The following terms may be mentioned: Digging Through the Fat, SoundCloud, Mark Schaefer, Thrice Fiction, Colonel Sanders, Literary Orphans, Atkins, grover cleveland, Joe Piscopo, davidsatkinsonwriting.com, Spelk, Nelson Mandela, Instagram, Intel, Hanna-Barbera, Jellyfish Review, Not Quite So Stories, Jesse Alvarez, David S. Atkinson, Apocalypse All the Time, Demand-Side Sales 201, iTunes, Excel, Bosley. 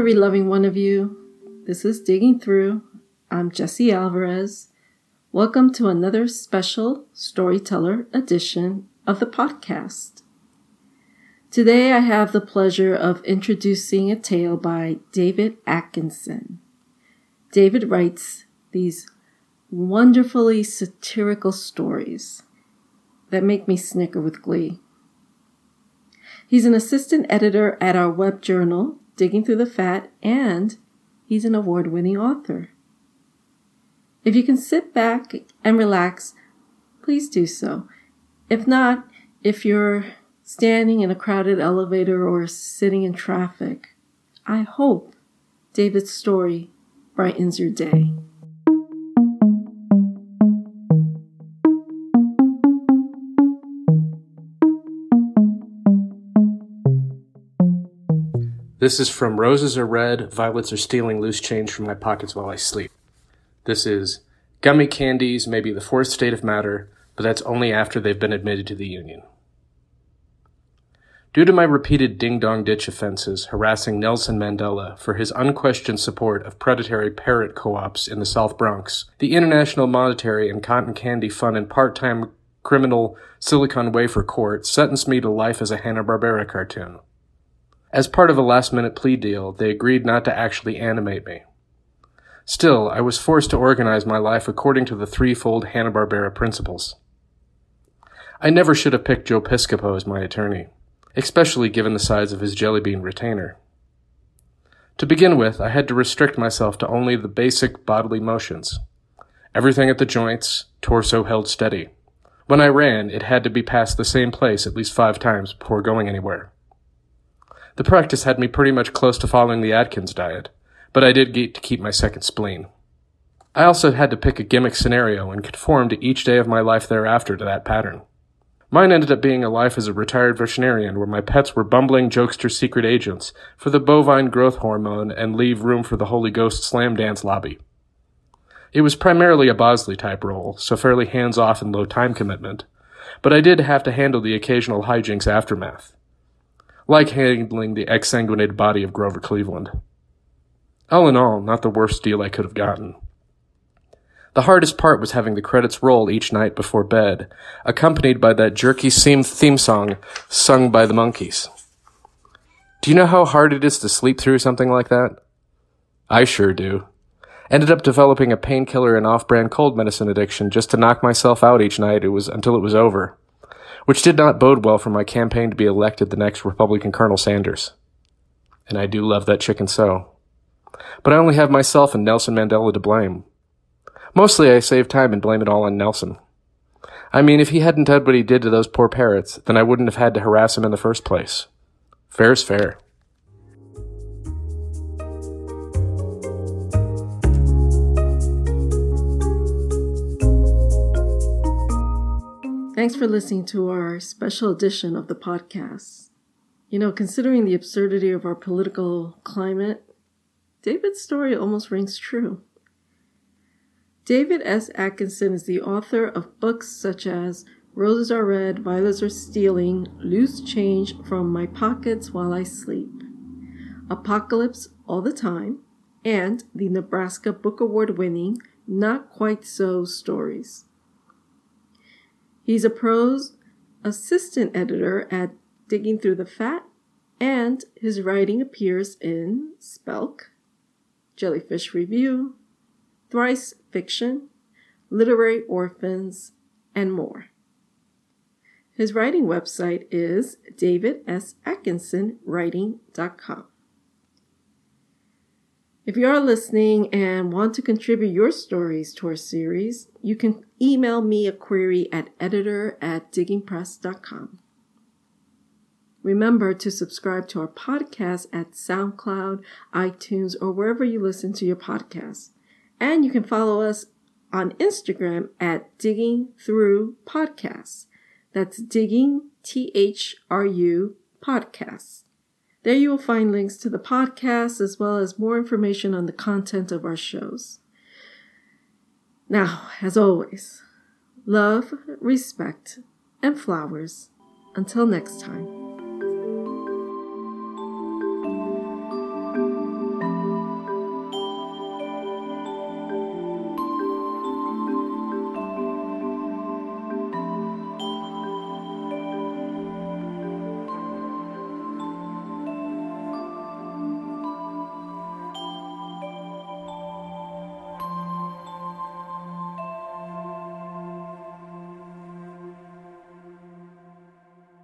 to read Loving One of You. This is Digging Through. I'm Jesse Alvarez. Welcome to another special storyteller edition of the podcast. Today I have the pleasure of introducing a tale by David Atkinson. David writes these wonderfully satirical stories that make me snicker with glee. He's an assistant editor at our web journal, Digging Through the Fat, and he's an award-winning author. If you can sit back and relax, please do so. If not, if you're standing in a crowded elevator or sitting in traffic, I hope David's story brightens your day. This is from Roses Are Red, Violets Are Stealing Loose Change From My Pockets While I Sleep. This is Gummy Candies May Be the Fourth State of Matter, but that's only after they've been admitted to the Union. Due to my repeated ding-dong-ditch offenses harassing Nelson Mandela for his unquestioned support of predatory parrot co-ops in the South Bronx, the International Monetary and Cotton Candy Fund and part-time criminal Silicon Wafer Court sentenced me to life as a Hanna-Barbera cartoon. As part of a last-minute plea deal, they agreed not to actually animate me. Still, I was forced to organize my life according to the threefold Hanna-Barbera principles. I never should have picked Joe Piscopo as my attorney, especially given the size of his jellybean retainer. To begin with, I had to restrict myself to only the basic bodily motions. Everything at the joints, torso held steady. When I ran, it had to be past the same place at least 5 times before going anywhere. The practice had me pretty much close to following the Atkins diet, but I did get to keep my second spleen. I also had to pick a gimmick scenario and conform to each day of my life thereafter to that pattern. Mine ended up being a life as a retired veterinarian where my pets were bumbling jokester secret agents for the bovine growth hormone and leave room for the Holy Ghost slam dance lobby. It was primarily a Bosley type role, so fairly hands-off and low time commitment, but I did have to handle the occasional hijinks aftermath, like handling the exsanguinated body of Grover Cleveland. All in all, not the worst deal I could have gotten. The hardest part was having the credits roll each night before bed, accompanied by that jerky theme song sung by the monkeys. Do you know how hard it is to sleep through something like that? I sure do. Ended up developing a painkiller and off-brand cold medicine addiction just to knock myself out each night until it was over, which did not bode well for my campaign to be elected the next Republican Colonel Sanders. And I do love that chicken so. But I only have myself and Nelson Mandela to blame. Mostly I save time and blame it all on Nelson. I mean, if he hadn't done what he did to those poor parrots, then I wouldn't have had to harass him in the first place. Fair's fair. Thanks for listening to our special edition of the podcast. You know, considering the absurdity of our political climate, David's story almost rings true. David S. Atkinson is the author of books such as Roses Are Red, Violets Are Stealing, Loose Change From My Pockets While I Sleep, Apocalypse All the Time, and the Nebraska Book Award-winning Not Quite So Stories. He's a prose assistant editor at Digging Through the Fat, and his writing appears in Spelk, Jellyfish Review, Thrice Fiction, Literary Orphans, and more. His writing website is davidsatkinsonwriting.com. If you are listening and want to contribute your stories to our series, you can email me a query at editor@diggingpress.com. Remember to subscribe to our podcast at SoundCloud, iTunes, or wherever you listen to your podcasts. And you can follow us on Instagram at Digging Through Podcasts. That's Digging, THRU, Podcasts. There you will find links to the podcast as well as more information on the content of our shows. Now, as always, love, respect, and flowers. Until next time.